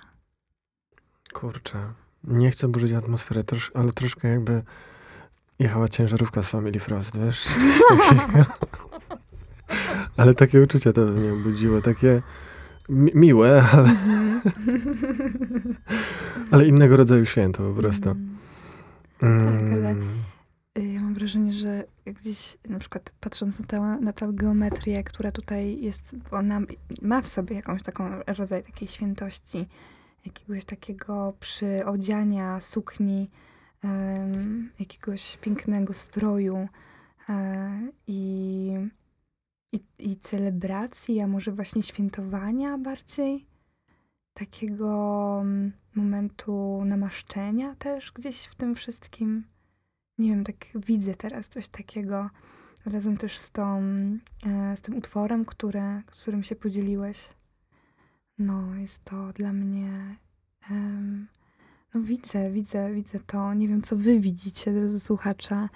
Kurczę. Nie chcę burzyć atmosfery, ale troszkę jakby jechała ciężarówka z Family Frost, wiesz? Coś takiego. Ale takie uczucia to mnie budziło, takie miłe, ale, ale innego rodzaju święto po prostu. Tak, ale ja mam wrażenie, że gdzieś na przykład patrząc na tę geometrię, która tutaj jest, ona ma w sobie jakąś taką rodzaj takiej świętości, jakiegoś takiego przyodziania sukni, jakiegoś pięknego stroju i celebracji, a może właśnie świętowania bardziej, takiego momentu namaszczenia też gdzieś w tym wszystkim. Nie wiem, tak widzę teraz coś takiego razem też z tym utworem, którym się podzieliłeś. No, jest to dla mnie... no widzę to. Nie wiem, co wy widzicie, drodzy słuchacze.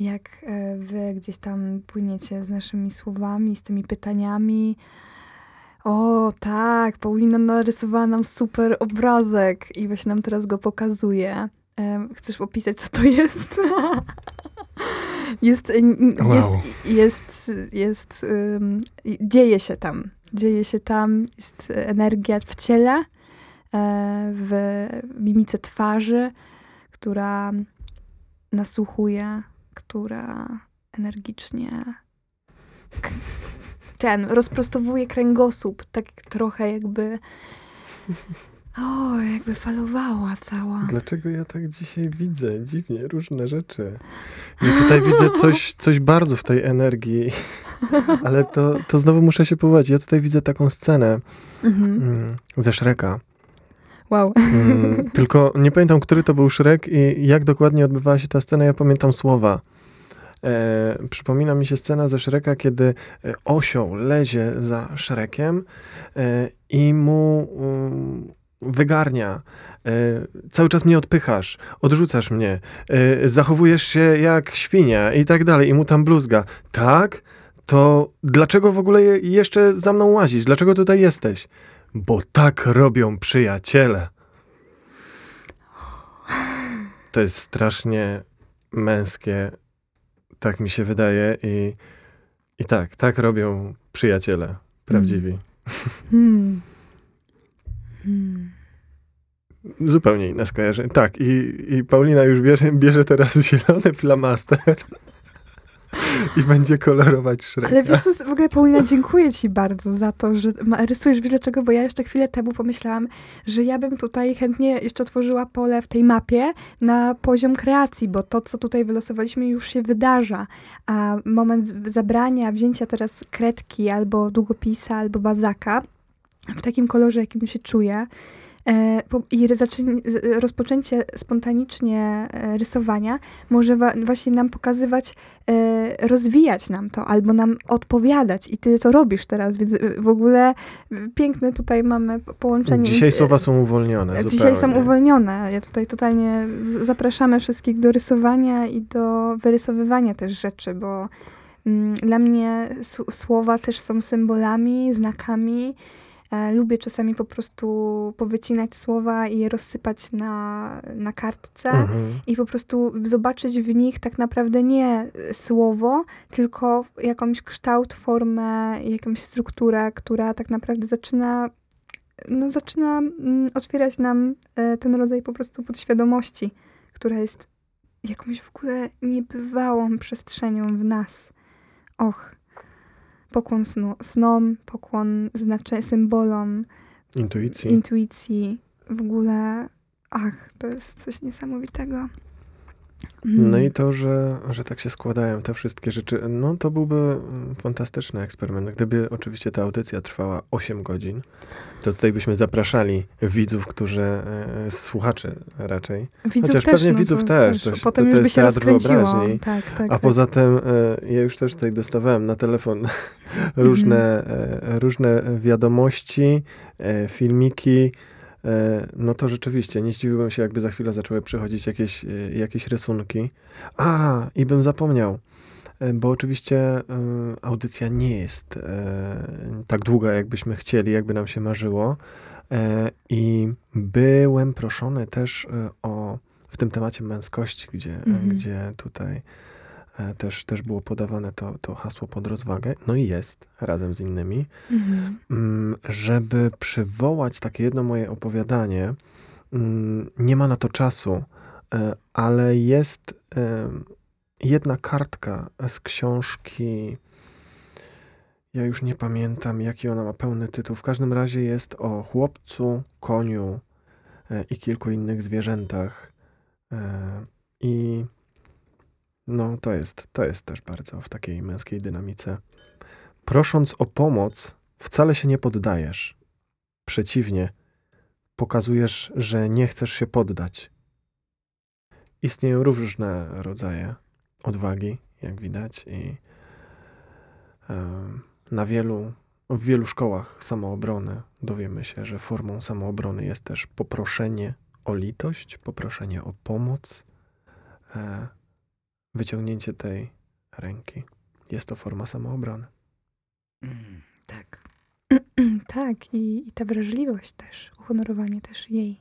jak wy gdzieś tam płyniecie z naszymi słowami, z tymi pytaniami. O tak, Paulina narysowała nam super obrazek i właśnie nam teraz go pokazuje. Chcesz opisać, co to jest? Wow. Dzieje się tam. Dzieje się tam, jest energia w ciele, w mimice twarzy, która nasłuchuje, która energicznie rozprostowuje kręgosłup, tak trochę jakby jakby falowała cała. Dlaczego ja tak dzisiaj widzę dziwnie różne rzeczy? Ja tutaj widzę coś bardzo w tej energii, ale to znowu muszę się powołać. Ja tutaj widzę taką scenę ze Shreka. Wow. Tylko nie pamiętam, który to był Shrek i jak dokładnie odbywała się ta scena. Ja pamiętam słowa. Przypomina mi się scena ze Shreka, kiedy osioł lezie za Shrekiem i mu wygarnia. Cały czas mnie odpychasz, odrzucasz mnie, zachowujesz się jak świnia i tak dalej. I mu tam bluzga. Tak? To dlaczego w ogóle jeszcze za mną łazisz? Dlaczego tutaj jesteś? Bo tak robią przyjaciele. To jest strasznie męskie, tak mi się wydaje, i tak robią przyjaciele prawdziwi. Zupełnie inne skojarzenie. Tak, i Paulina już bierze teraz zielony flamaster i będzie kolorować Shreka. Ale wiesz co, w ogóle Paulina, dziękuję ci bardzo za to, że rysujesz. Wiesz dlaczego? Bo ja jeszcze chwilę temu pomyślałam, że ja bym tutaj chętnie jeszcze otworzyła pole w tej mapie na poziom kreacji, bo to, co tutaj wylosowaliśmy, już się wydarza. A moment zabrania, wzięcia teraz kredki albo długopisa, albo bazaka w takim kolorze, jakim się czuję, i rozpoczęcie spontanicznie rysowania może właśnie nam pokazywać, rozwijać nam to, albo nam odpowiadać. I ty to robisz teraz, więc w ogóle piękne tutaj mamy połączenie. Dzisiaj słowa są uwolnione. Dzisiaj są uwolnione. Ja tutaj totalnie zapraszamy wszystkich do rysowania i do wyrysowywania też rzeczy, bo dla mnie słowa też są symbolami, znakami. Lubię czasami po prostu powycinać słowa i je rozsypać na kartce i po prostu zobaczyć w nich tak naprawdę nie słowo, tylko jakąś kształt, formę, jakąś strukturę, która tak naprawdę zaczyna otwierać nam ten rodzaj po prostu podświadomości, która jest jakąś w ogóle niebywałą przestrzenią w nas. Pokłon snom, pokłon symbolom, intuicji. W ogóle, to jest coś niesamowitego. No i to, że tak się składają te wszystkie rzeczy, no to byłby fantastyczny eksperyment. Gdyby oczywiście ta audycja trwała 8 godzin, to tutaj byśmy zapraszali widzów, którzy, słuchaczy raczej. Widzów chociaż też, pewnie widzów też. Potem już by się rozkręciło. Tak. Poza tym ja już też tutaj dostawałem na telefon różne wiadomości, filmiki. No to rzeczywiście, nie zdziwiłbym się, jakby za chwilę zaczęły przychodzić jakieś rysunki. I bym zapomniał, bo oczywiście audycja nie jest tak długa, jakbyśmy chcieli, jakby nam się marzyło. I byłem proszony też w tym temacie męskości, gdzie tutaj też było podawane to hasło pod rozwagę, no i jest, razem z innymi, żeby przywołać takie jedno moje opowiadanie. Nie ma na to czasu, ale jest jedna kartka z książki, ja już nie pamiętam, jaki ona ma pełny tytuł, w każdym razie jest o chłopcu, koniu i kilku innych zwierzętach. I no, to jest też bardzo w takiej męskiej dynamice. Prosząc o pomoc, wcale się nie poddajesz. Przeciwnie, pokazujesz, że nie chcesz się poddać. Istnieją różne rodzaje odwagi, jak widać, i w wielu szkołach samoobrony dowiemy się, że formą samoobrony jest też poproszenie o litość, poproszenie o pomoc, wyciągnięcie tej ręki. Jest to forma samoobrony. Tak. Tak, i ta wrażliwość też, uhonorowanie też jej.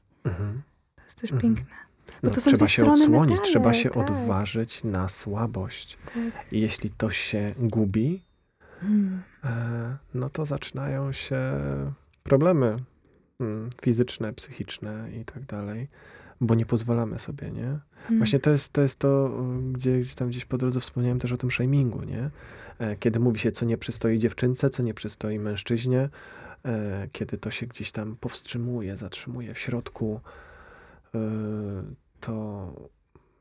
To jest też piękne. No, to trzeba się odsłonić, medale, trzeba się odważyć na słabość. Tak. I jeśli to się gubi, no to zaczynają się problemy fizyczne, psychiczne i tak dalej, bo nie pozwalamy sobie, nie? Właśnie to jest to, gdzie tam gdzieś po drodze wspomniałem też o tym shamingu, nie? Kiedy mówi się, co nie przystoi dziewczynce, co nie przystoi mężczyźnie, kiedy to się gdzieś tam powstrzymuje, zatrzymuje w środku, to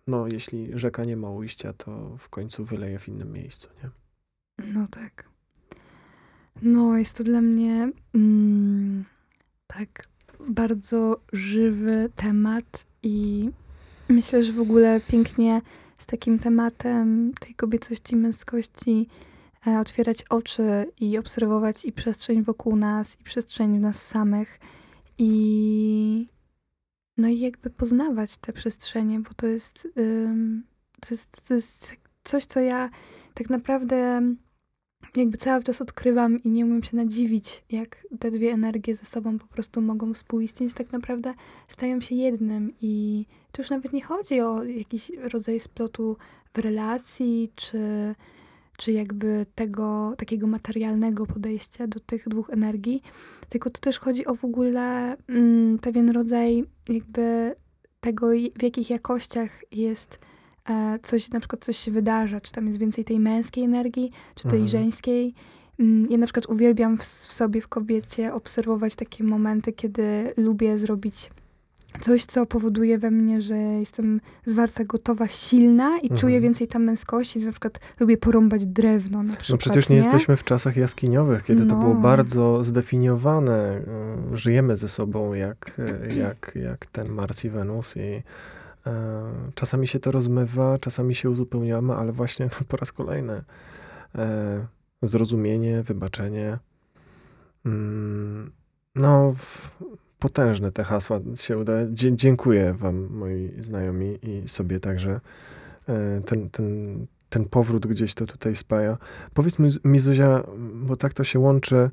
no, jeśli rzeka nie ma ujścia, to w końcu wyleje w innym miejscu, nie? No tak. No, jest to dla mnie tak bardzo żywy temat i myślę, że w ogóle pięknie z takim tematem tej kobiecości, męskości otwierać oczy i obserwować i przestrzeń wokół nas, i przestrzeń w nas samych. I no i jakby poznawać te przestrzenie, bo to jest coś, co ja tak naprawdę jakby cały czas odkrywam i nie umiem się nadziwić, jak te dwie energie ze sobą po prostu mogą współistnieć. Tak naprawdę stają się jednym i to już nawet nie chodzi o jakiś rodzaj splotu w relacji, czy jakby tego takiego materialnego podejścia do tych dwóch energii, tylko to też chodzi o w ogóle pewien rodzaj jakby tego, w jakich jakościach jest coś, na przykład coś się wydarza, czy tam jest więcej tej męskiej energii, czy tej żeńskiej. Ja na przykład uwielbiam w sobie, w kobiecie obserwować takie momenty, kiedy lubię zrobić coś, co powoduje we mnie, że jestem zwarta, gotowa, silna i czuję więcej tam męskości. Na przykład lubię porąbać drewno. Na przykład, no przecież nie jesteśmy w czasach jaskiniowych, kiedy to było bardzo zdefiniowane. Żyjemy ze sobą jak ten Mars i Wenus i czasami się to rozmywa, czasami się uzupełniamy, ale właśnie po raz kolejny zrozumienie, wybaczenie. No, potężne te hasła się udaje. Dziękuję wam, moi znajomi, i sobie także ten powrót gdzieś to tutaj spaja. Powiedz mi, Zuzia, bo tak to się łączy,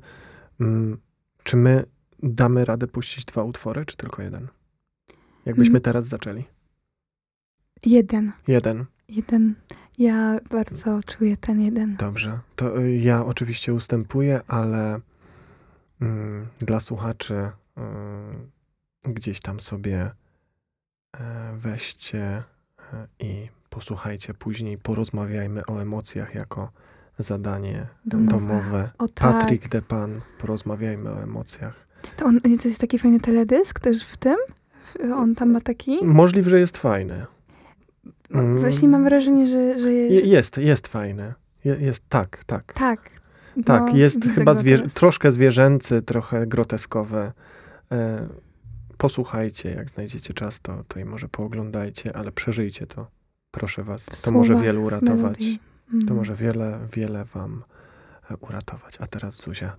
czy my damy radę puścić dwa utwory, czy tylko jeden? Jakbyśmy teraz zaczęli. Jeden. Ja bardzo czuję ten jeden. Dobrze. To ja oczywiście ustępuję, ale dla słuchaczy gdzieś tam sobie weźcie i posłuchajcie później. Porozmawiajmy o emocjach jako zadanie domowe. Patryk de Pan, porozmawiajmy o emocjach. To jest taki fajny teledysk też w tym? On tam ma taki? Możliwe, że jest fajny. Właśnie mam wrażenie, że jest fajny. Jest, tak. Tak, jest chyba troszkę zwierzęcy, trochę groteskowe. Posłuchajcie, jak znajdziecie czas, to i może pooglądajcie, ale przeżyjcie to. Proszę was, to może wielu uratować. To może wiele wam uratować. A teraz Zuzia.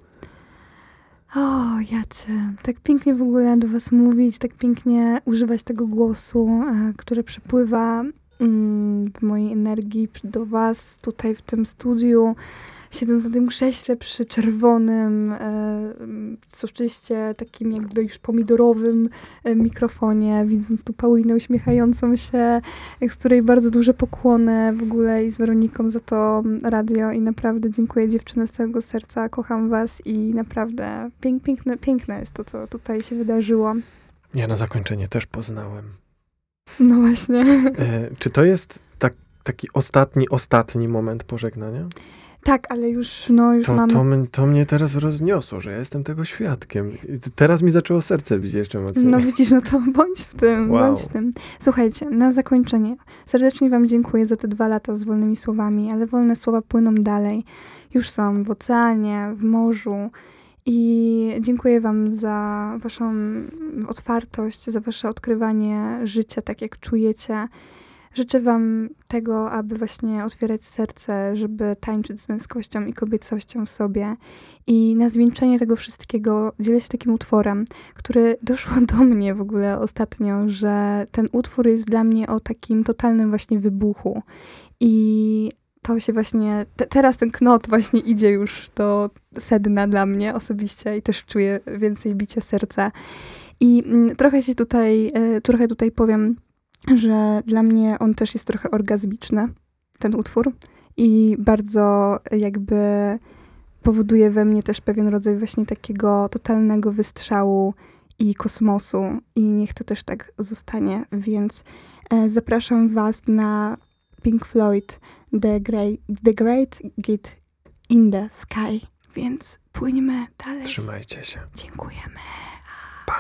O, Jacie, tak pięknie w ogóle do was mówić, tak pięknie używać tego głosu, który przepływa w mojej energii do was tutaj w tym studiu, siedząc na tym krześle przy czerwonym, soczyście takim jakby już pomidorowym mikrofonie, widząc tu Paulinę uśmiechającą się, z której bardzo duże pokłony w ogóle i z Weroniką za to radio i naprawdę dziękuję dziewczyny z całego serca, kocham was i naprawdę piękne jest to, co tutaj się wydarzyło. Ja na zakończenie też poznałem. No właśnie. Czy to jest taki ostatni moment pożegnania? Tak, ale już mam... To mnie teraz rozniosło, że ja jestem tego świadkiem. Teraz mi zaczęło serce bić jeszcze mocniej. No widzisz, no to bądź w tym. Słuchajcie, na zakończenie. Serdecznie wam dziękuję za te 2 lata z wolnymi słowami, ale wolne słowa płyną dalej. Już są w oceanie, w morzu. I dziękuję wam za waszą otwartość, za wasze odkrywanie życia, tak jak czujecie. Życzę wam tego, aby właśnie otwierać serce, żeby tańczyć z męskością i kobiecością w sobie. I na zwieńczenie tego wszystkiego dzielę się takim utworem, który doszło do mnie w ogóle ostatnio, że ten utwór jest dla mnie o takim totalnym właśnie wybuchu. I to się właśnie, teraz ten knot właśnie idzie już do sedna dla mnie osobiście i też czuję więcej bicia serca. I trochę tutaj powiem, że dla mnie on też jest trochę orgazmiczny, ten utwór. I bardzo jakby powoduje we mnie też pewien rodzaj właśnie takiego totalnego wystrzału i kosmosu. I niech to też tak zostanie, więc zapraszam was na Pink Floyd, The Great Gig in the Sky. Więc płyniemy dalej. Trzymajcie się. Dziękujemy. Pa.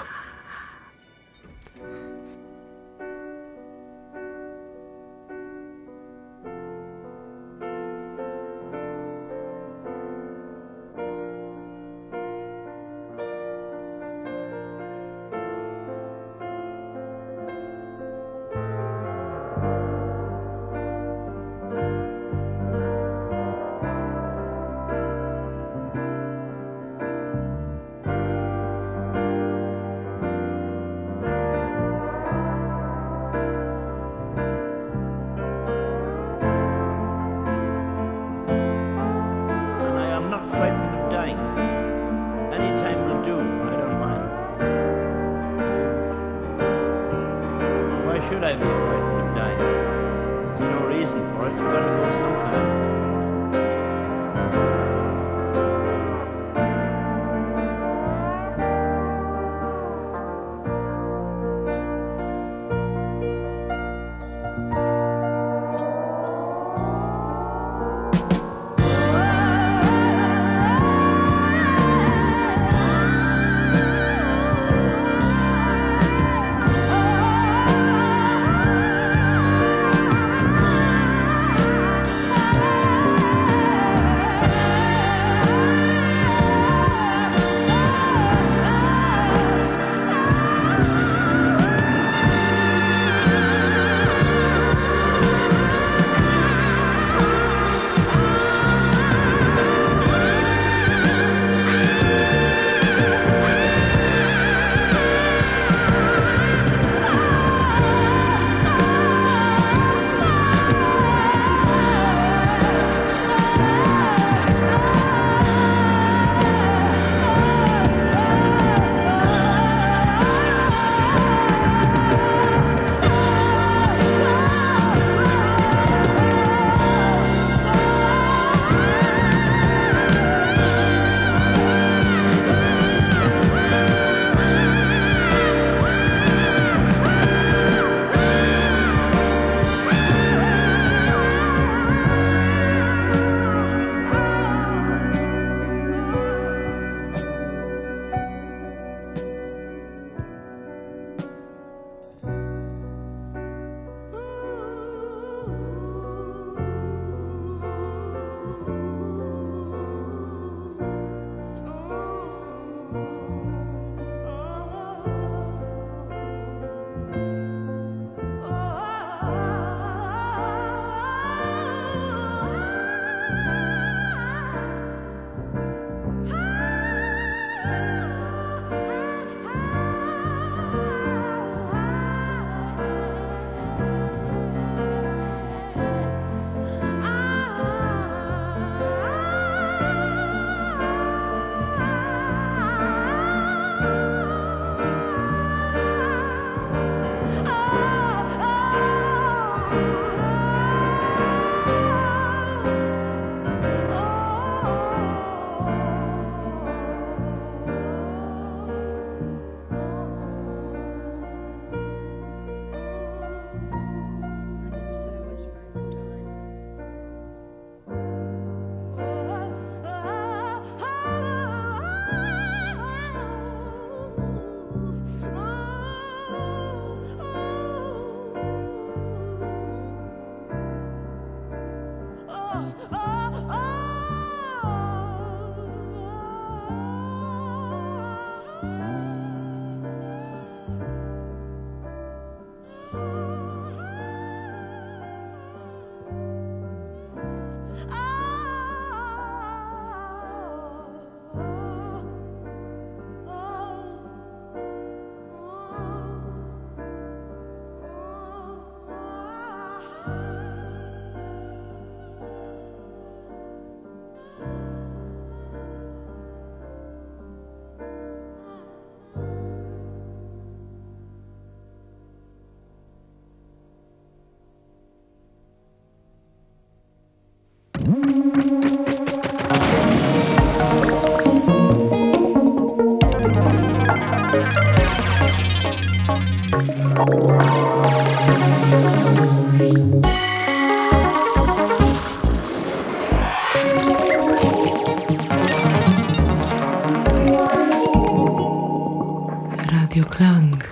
Radio Klang.